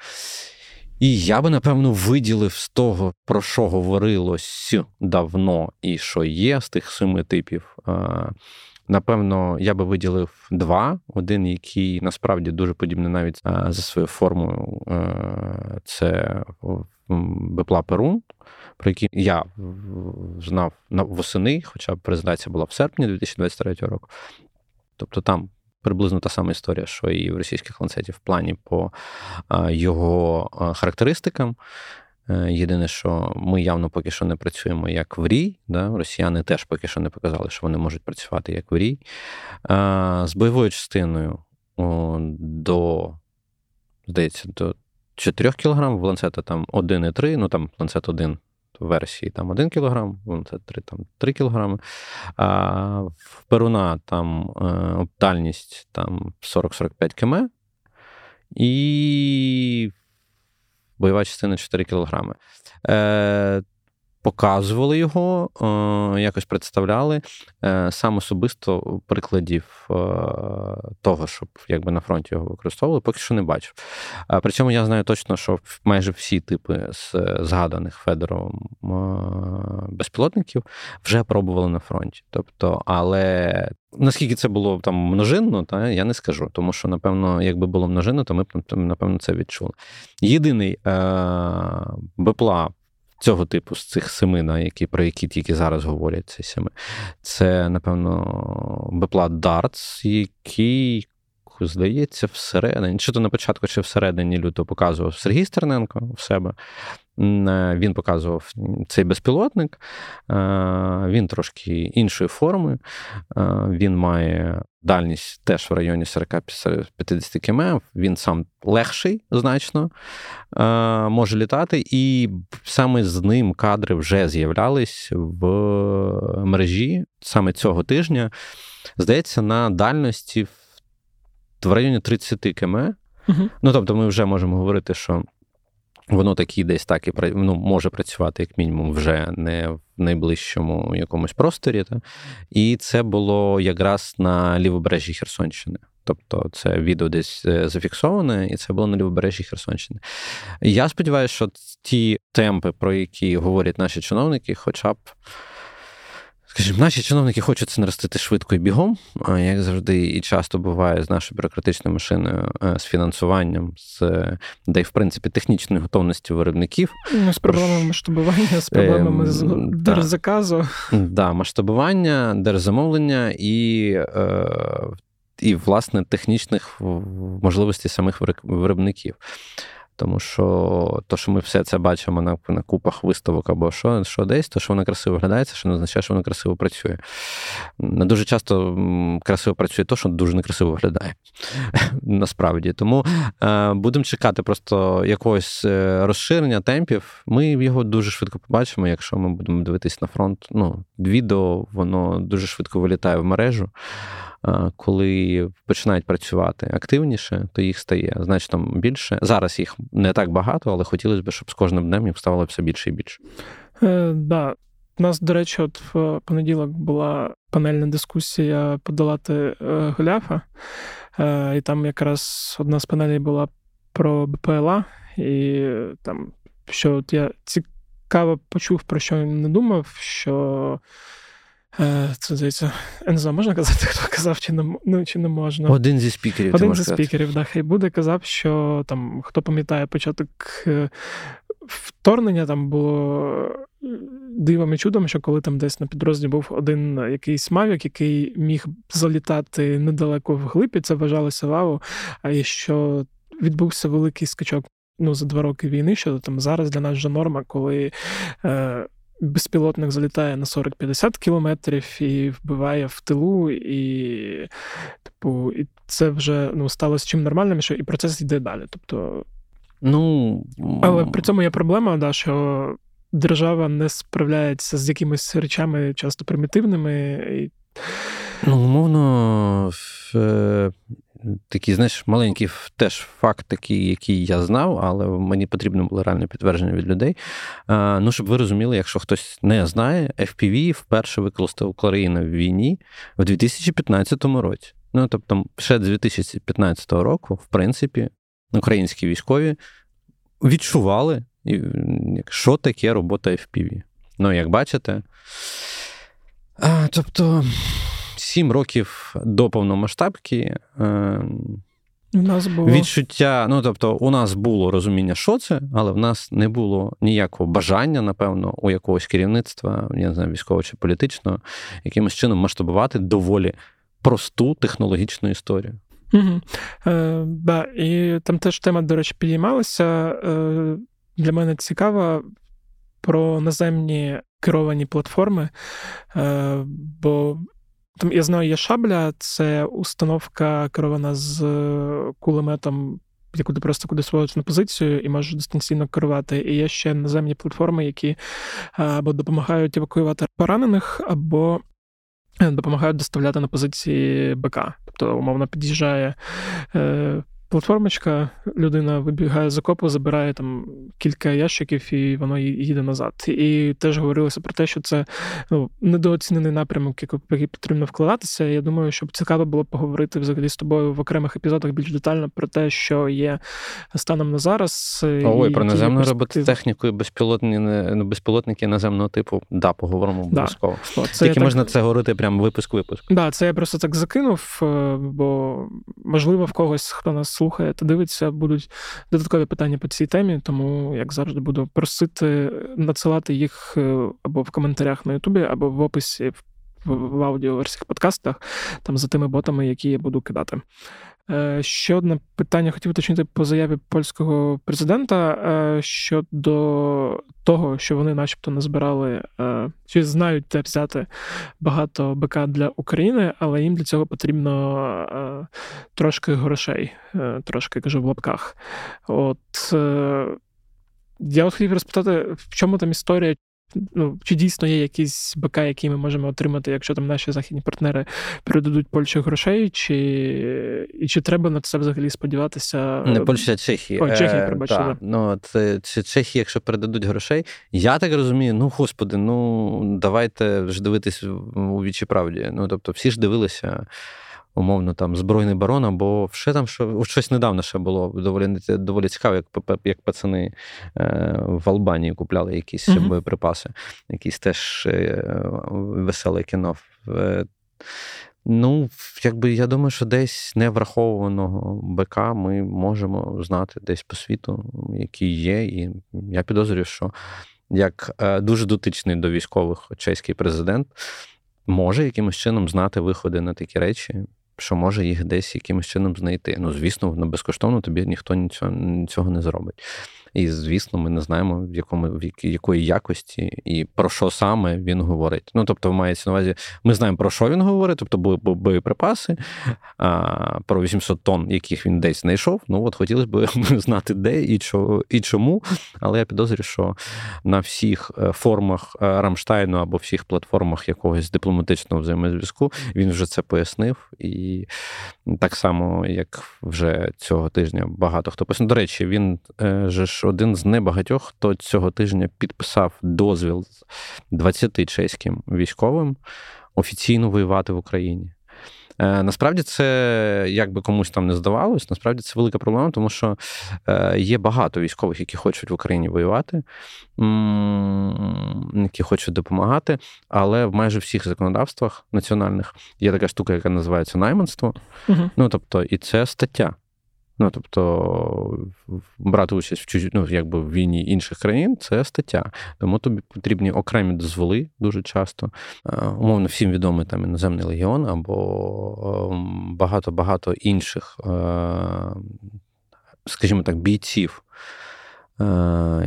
І я би, напевно, виділив з того, про що говорилось давно і що є з тих 7 типів. Напевно, я би виділив 2. Один, який насправді дуже подібний навіть за своєю формою, це БПЛА «Перун», про який я знав восени, хоча презентація була в серпні 2023 року. Тобто там приблизно та сама історія, що і в російських ланцетів в плані по його характеристикам. Єдине, що ми явно поки що не працюємо як врій. Да? Росіяни теж поки що не показали, що вони можуть працювати як врій. З бойовою частиною до 4 кг, в ланцета там 1,3, ну там ланцет 1 в версії там 1 кг, ланцет 3 там 3 кг. В Перуна там дальність там 40-45 км. І бойова частина 4 кілограми. Показували його, якось представляли. Сам особисто прикладів того, щоб якби на фронті його використовували, поки що не бачив. При цьому я знаю точно, що майже всі типи з згаданих Федором безпілотників вже пробували на фронті. Тобто, але наскільки це було там множинно, та я не скажу, тому що, напевно, якби було множинно, то ми б, напевно, це відчули. Єдиний БПЛА, цього типу, з цих семи, про які тільки зараз говорять, ці семи. Це, напевно, беплат Дартс, який, здається, всередині, чи то на початку, чи всередині лютого показував Сергій Стерненко в себе. Він показував цей безпілотник, він трошки іншої форми, він має дальність теж в районі 40-50 км, він сам легший значно, може літати, і саме з ним кадри вже з'являлись в мережі саме цього тижня, здається, на дальності в районі 30 км. Угу. Ну, тобто ми вже можемо говорити, що воно такі десь так і може працювати, як мінімум, вже не в найближчому якомусь просторі. Та? І це було якраз на лівобережжі Херсонщини. Тобто це відео десь зафіксоване, і це було на лівобережжі Херсонщини. Я сподіваюся, що ті темпи, про які говорять наші чиновники, хоча б, скажімо, наші чиновники хочуть це наростити швидко і бігом, як завжди і часто буває з нашою бюрократичною машиною, з фінансуванням, де й, в принципі, технічної готовності виробників. Ну, з проблемами масштабування, з проблемами держзаказу. Да, масштабування, держзамовлення і, власне, технічних можливостей самих виробників. Тому що то, що ми все це бачимо на купах виставок або що десь, то, що вона красиво виглядається, що не означає, що вона красиво працює. Дуже часто красиво працює то, що дуже некрасиво виглядає. Насправді. Тому будемо чекати просто якогось розширення темпів. Ми його дуже швидко побачимо, якщо ми будемо дивитись на фронт. Ну, відео, воно дуже швидко вилітає в мережу. Коли починають працювати активніше, то їх стає значно більше. Зараз їх не так багато, але хотілося б, щоб з кожним днем їх ставало все більше і більше. Да. У нас, до речі, от в понеділок була панельна дискусія подолати Голіафа, і там якраз одна з панелей була про БПЛА, і там, що от я цікаво почув, про що він не думав, що це, здається, я не знаю, можна казати, хто казав, чи не можна. Один зі спікерів. Один зі спікерів, да, хай буде, казав, що там, хто пам'ятає початок вторгнення, там було дивом і чудом, що коли там десь на підрозділі був один якийсь мавік, який міг залітати недалеко вглиб, і це вважалося вау, і що відбувся великий скачок, за 2 роки війни, що там зараз для нас вже норма, коли безпілотник залітає на 40-50 кілометрів і вбиває в тилу, і, типу, і це вже стало чим нормальним, що і процес йде далі. Тобто, але при цьому є проблема, да, що держава не справляється з якимись речами часто примітивними. І... умовно, такий, маленький теж факт такий, який я знав, але мені потрібно було реальне підтвердження від людей. Щоб ви розуміли, якщо хтось не знає, FPV вперше використав Україну в війні в 2015 році. Тобто, ще з 2015 року, в принципі, українські військові відчували, що таке робота FPV. Як бачите, тобто... 7 років до повномасштабки відчуття, тобто у нас було розуміння, що це, але в нас не було ніякого бажання, напевно, у якогось керівництва, я не знаю, військового чи політичного, якимось чином масштабувати доволі просту технологічну історію. Угу. Да, і там теж тема, до речі, підіймалася. Для мене цікава про наземні керовані платформи, бо я знаю, є шабля, це установка керована з кулеметом, яку ти просто кудись водиш на позицію і можеш дистанційно керувати. І є ще наземні платформи, які або допомагають евакуювати поранених, або допомагають доставляти на позиції БК. Тобто, умовно, під'їжджає платформочка, людина вибігає з окопу, забирає там кілька ящиків, і воно їде назад. І теж говорилося про те, що це недооцінений напрямок, який потрібно вкладатися. Я думаю, що цікаво було поговорити взагалі з тобою в окремих епізодах більш детально про те, що є станом на зараз. Про наземну робототехніку і безпілотники наземного типу. Да, поговоримо обов'язково. Да. Тільки можна це говорити прямо випуск. Да, це я просто так закинув, бо можливо в когось, хто нас слухає та дивиться, будуть додаткові питання по цій темі, тому, як завжди, буду просити надсилати їх або в коментарях на Ютубі, або в описі в аудіоверсіях подкастах, там за тими ботами, які я буду кидати. Ще одне питання хотів уточнити по заяві польського президента щодо того, що вони начебто назбирали, чи знають, де взяти багато БК для України, але їм для цього потрібно трошки грошей, трошки, кажу, в лапках. От я хотів розпитати, в чому там історія? Ну, чи дійсно є якісь БК, які ми можемо отримати, якщо там наші західні партнери передадуть Польщі грошей, чи треба на це взагалі сподіватися? Не Польща, а Чехії. Ой, Чехії, пробачили. Це Чехії, якщо передадуть грошей, я так розумію, давайте ж дивитись у вічі правді. Тобто всі ж дивилися, умовно, там, «Збройний барон», або щось недавно ще було доволі цікаво, як пацани в Албанії купляли якісь боєприпаси, якісь теж веселе кіно. Я думаю, що десь неврахованого БК ми можемо знати десь по світу, який є, і я підозрюю, що як дуже дотичний до військових чеський президент може якимось чином знати виходи на такі речі, що може їх десь якимось чином знайти. Звісно, безкоштовно тобі ніхто нічого не зробить. І, звісно, ми не знаємо, в якої якості і про що саме він говорить. Мається на увазі, ми знаємо, про що він говорить, тобто боєприпаси, про 800 тонн, яких він десь знайшов. Хотілося б знати, де і чому, але я підозрюю, що на всіх формах Рамштайну або всіх платформах якогось дипломатичного взаємозв'язку він вже це пояснив. І так само, як вже цього тижня багато хто пояснив. До речі, він же ж один з небагатьох, хто цього тижня підписав дозвіл 20 чеським військовим офіційно воювати в Україні. Насправді це, як би комусь там не здавалось, насправді це велика проблема, тому що є багато військових, які хочуть в Україні воювати, які хочуть допомагати, але в майже всіх законодавствах національних є така штука, яка називається найманство. Угу. І це стаття. Брати участь в в війні інших країн – це стаття. Тому тобі потрібні окремі дозволи дуже часто. Умовно, всім відомий там іноземний легіон або багато-багато інших, скажімо так, бійців,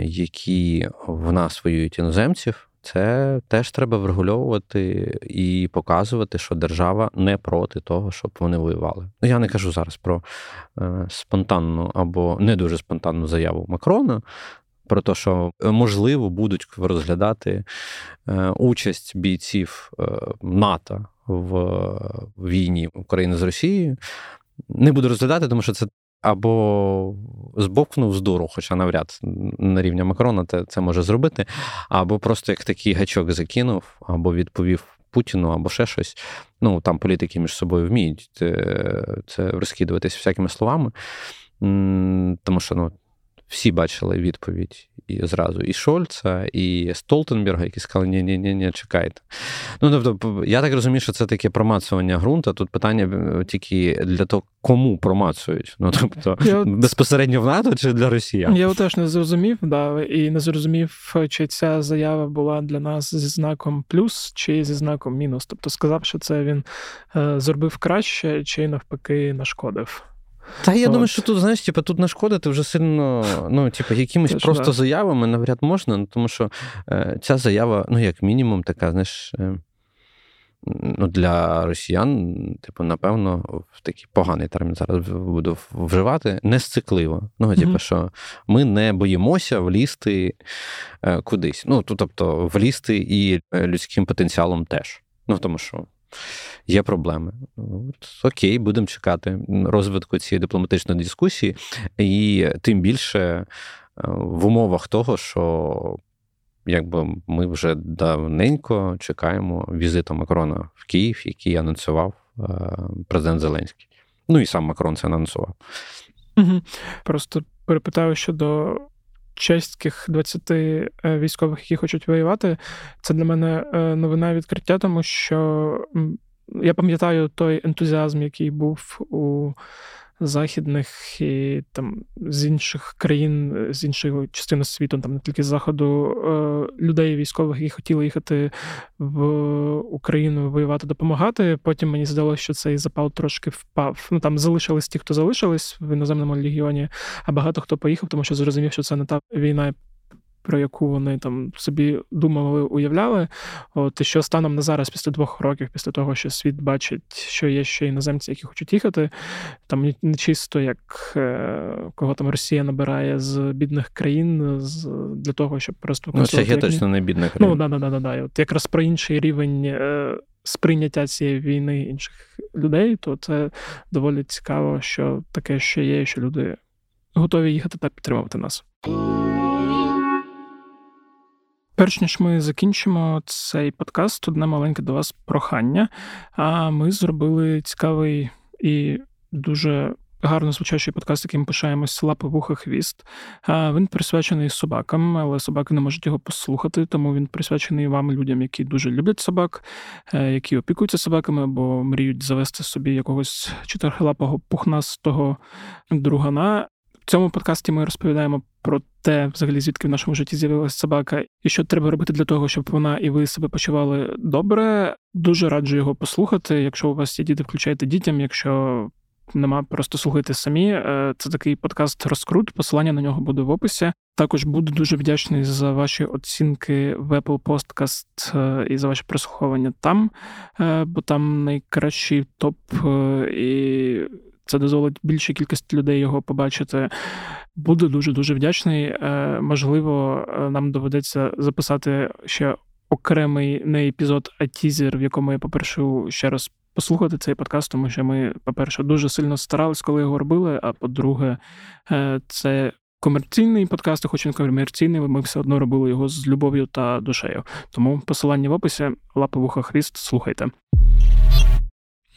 які в нас воюють іноземців. Це теж треба врегульовувати і показувати, що держава не проти того, щоб вони воювали. Я не кажу зараз про спонтанну або не дуже спонтанну заяву Макрона, про те, що, можливо, будуть розглядати участь бійців НАТО в війні України з Росією. Не буду розглядати, тому що це або збовкнув з дуру, хоча навряд на рівні Макрона це може зробити, або просто як такий гачок закинув, або відповів Путіну, або ще щось. Там політики між собою вміють це розкидуватись всякими словами, тому що, всі бачили відповідь і зразу і Шольца, і Столтенберга, які сказали, ні, чекайте. Я так розумію, що це таке промацування ґрунта. Тут питання тільки для того, кому промацують. Безпосередньо в НАТО чи для росіян? Я теж не зрозумів, і не зрозумів, чи ця заява була для нас зі знаком плюс, чи зі знаком мінус. Тобто сказав, що це він зробив краще, чи навпаки нашкодив. Та я думаю, що тут, тут нашкодити вже сильно, якимись просто заявами навряд можна, тому що ця заява, як мінімум, така, для росіян, напевно, в такий поганий термін зараз буду вживати, не сциклива. Що ми не боїмося влізти кудись. Влізти і людським потенціалом теж. Тому що є проблеми. Окей, будемо чекати розвитку цієї дипломатичної дискусії, і тим більше в умовах того, що ми вже давненько чекаємо візиту Макрона в Київ, який анонсував президент Зеленський. І сам Макрон це анонсував. Просто перепитаю щодо чеських 20 військових, які хочуть воювати. Це для мене новина відкриття, тому що я пам'ятаю той ентузіазм, який був у західних і там з інших країн, з іншої частини світу, там не тільки з Заходу, людей військових, які хотіли їхати в Україну воювати, допомагати. Потім мені здалося, що цей запал трошки впав. Ну, там залишились ті, хто залишились в іноземному легіоні, а багато хто поїхав, тому що зрозумів, що це не та війна, про яку вони там собі думали, уявляли. От, і що станом на зараз, після 2 років, після того, що світ бачить, що є ще іноземці, які хочуть їхати, там не чисто, як кого там Росія набирає з бідних країн для того, щоб просто... Ну, це точно не бідна країна. Ну, да. От якраз про інший рівень сприйняття цієї війни інших людей, то це доволі цікаво, що таке ще є, що люди готові їхати та підтримувати нас. Перш ніж ми закінчимо цей подкаст, одне маленьке до вас прохання. А ми зробили цікавий і дуже гарно звучащий подкаст, яким пишаємось «Лапи, вуха, хвіст». Він присвячений собакам, але собаки не можуть його послухати, тому він присвячений вам, людям, які дуже люблять собак, які опікуються собаками або мріють завести собі якогось 4-лапого пухнастого другана. В цьому подкасті ми розповідаємо про те, взагалі, звідки в нашому житті з'явилася собака і що треба робити для того, щоб вона і ви себе почували добре. Дуже раджу його послухати. Якщо у вас є діти, включайте дітям. Якщо нема, просто слухайте самі. Це такий подкаст «Розкрут», посилання на нього буде в описі. Також буду дуже вдячний за ваші оцінки в Apple Podcast і за ваше прослуховування там, бо там найкращий топ і... Це дозволить більшій кількості людей його побачити. Буду дуже-дуже вдячний. Можливо, нам доведеться записати ще окремий не епізод, а тізер, в якому я попрошу ще раз послухати цей подкаст, тому що ми, по-перше, дуже сильно старались, коли його робили, а по-друге, це комерційний подкаст, хоч він комерційний, ми все одно робили його з любов'ю та душею. Тому посилання в описі, «Лапи, вуха, хвіст», слухайте.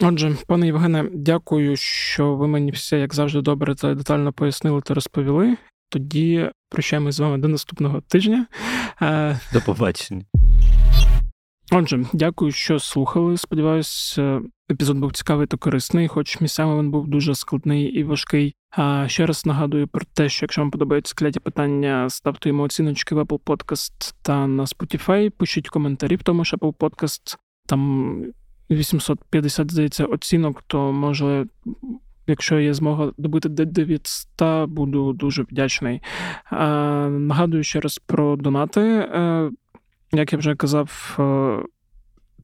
Отже, пане Євгене, дякую, що ви мені все, як завжди, добре та детально пояснили та розповіли. Тоді прощаємось з вами до наступного тижня. До побачення. Отже, дякую, що слухали. Сподіваюсь, епізод був цікавий та корисний, хоч місцями він був дуже складний і важкий. А ще раз нагадую про те, що якщо вам подобаються «Кляті питання», ставте йому оціночки в Apple Podcast та на Spotify, пишіть коментарі, в тому ж Apple Podcast, там... 850, здається, оцінок, то, може, якщо є змога добити до 900, буду дуже вдячний. Нагадую ще раз про донати. Як я вже казав,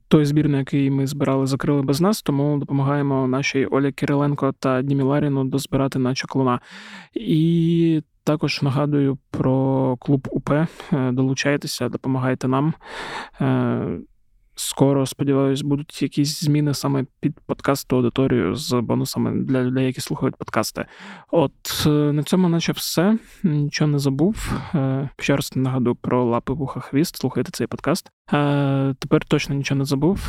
той збір, на який ми збирали, закрили без нас, тому допомагаємо нашій Олі Кириленко та Дімі Ларіну дозбирати на Чаклуна. І також нагадую про клуб УП. Долучайтеся, допомагайте нам. Скоро, сподіваюсь, будуть якісь зміни саме під подкасту аудиторію з бонусами для людей, які слухають подкасти. От, на цьому наче все. Нічого не забув. Ще раз нагадую про «Лапи, вуха, хвіст». Слухайте цей подкаст. Тепер точно нічого не забув.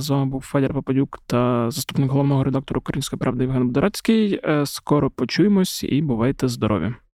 З вами був Федір Пападюк та заступник головного редактора «Української правди» Євген Будорацький. Скоро почуємось і бувайте здорові.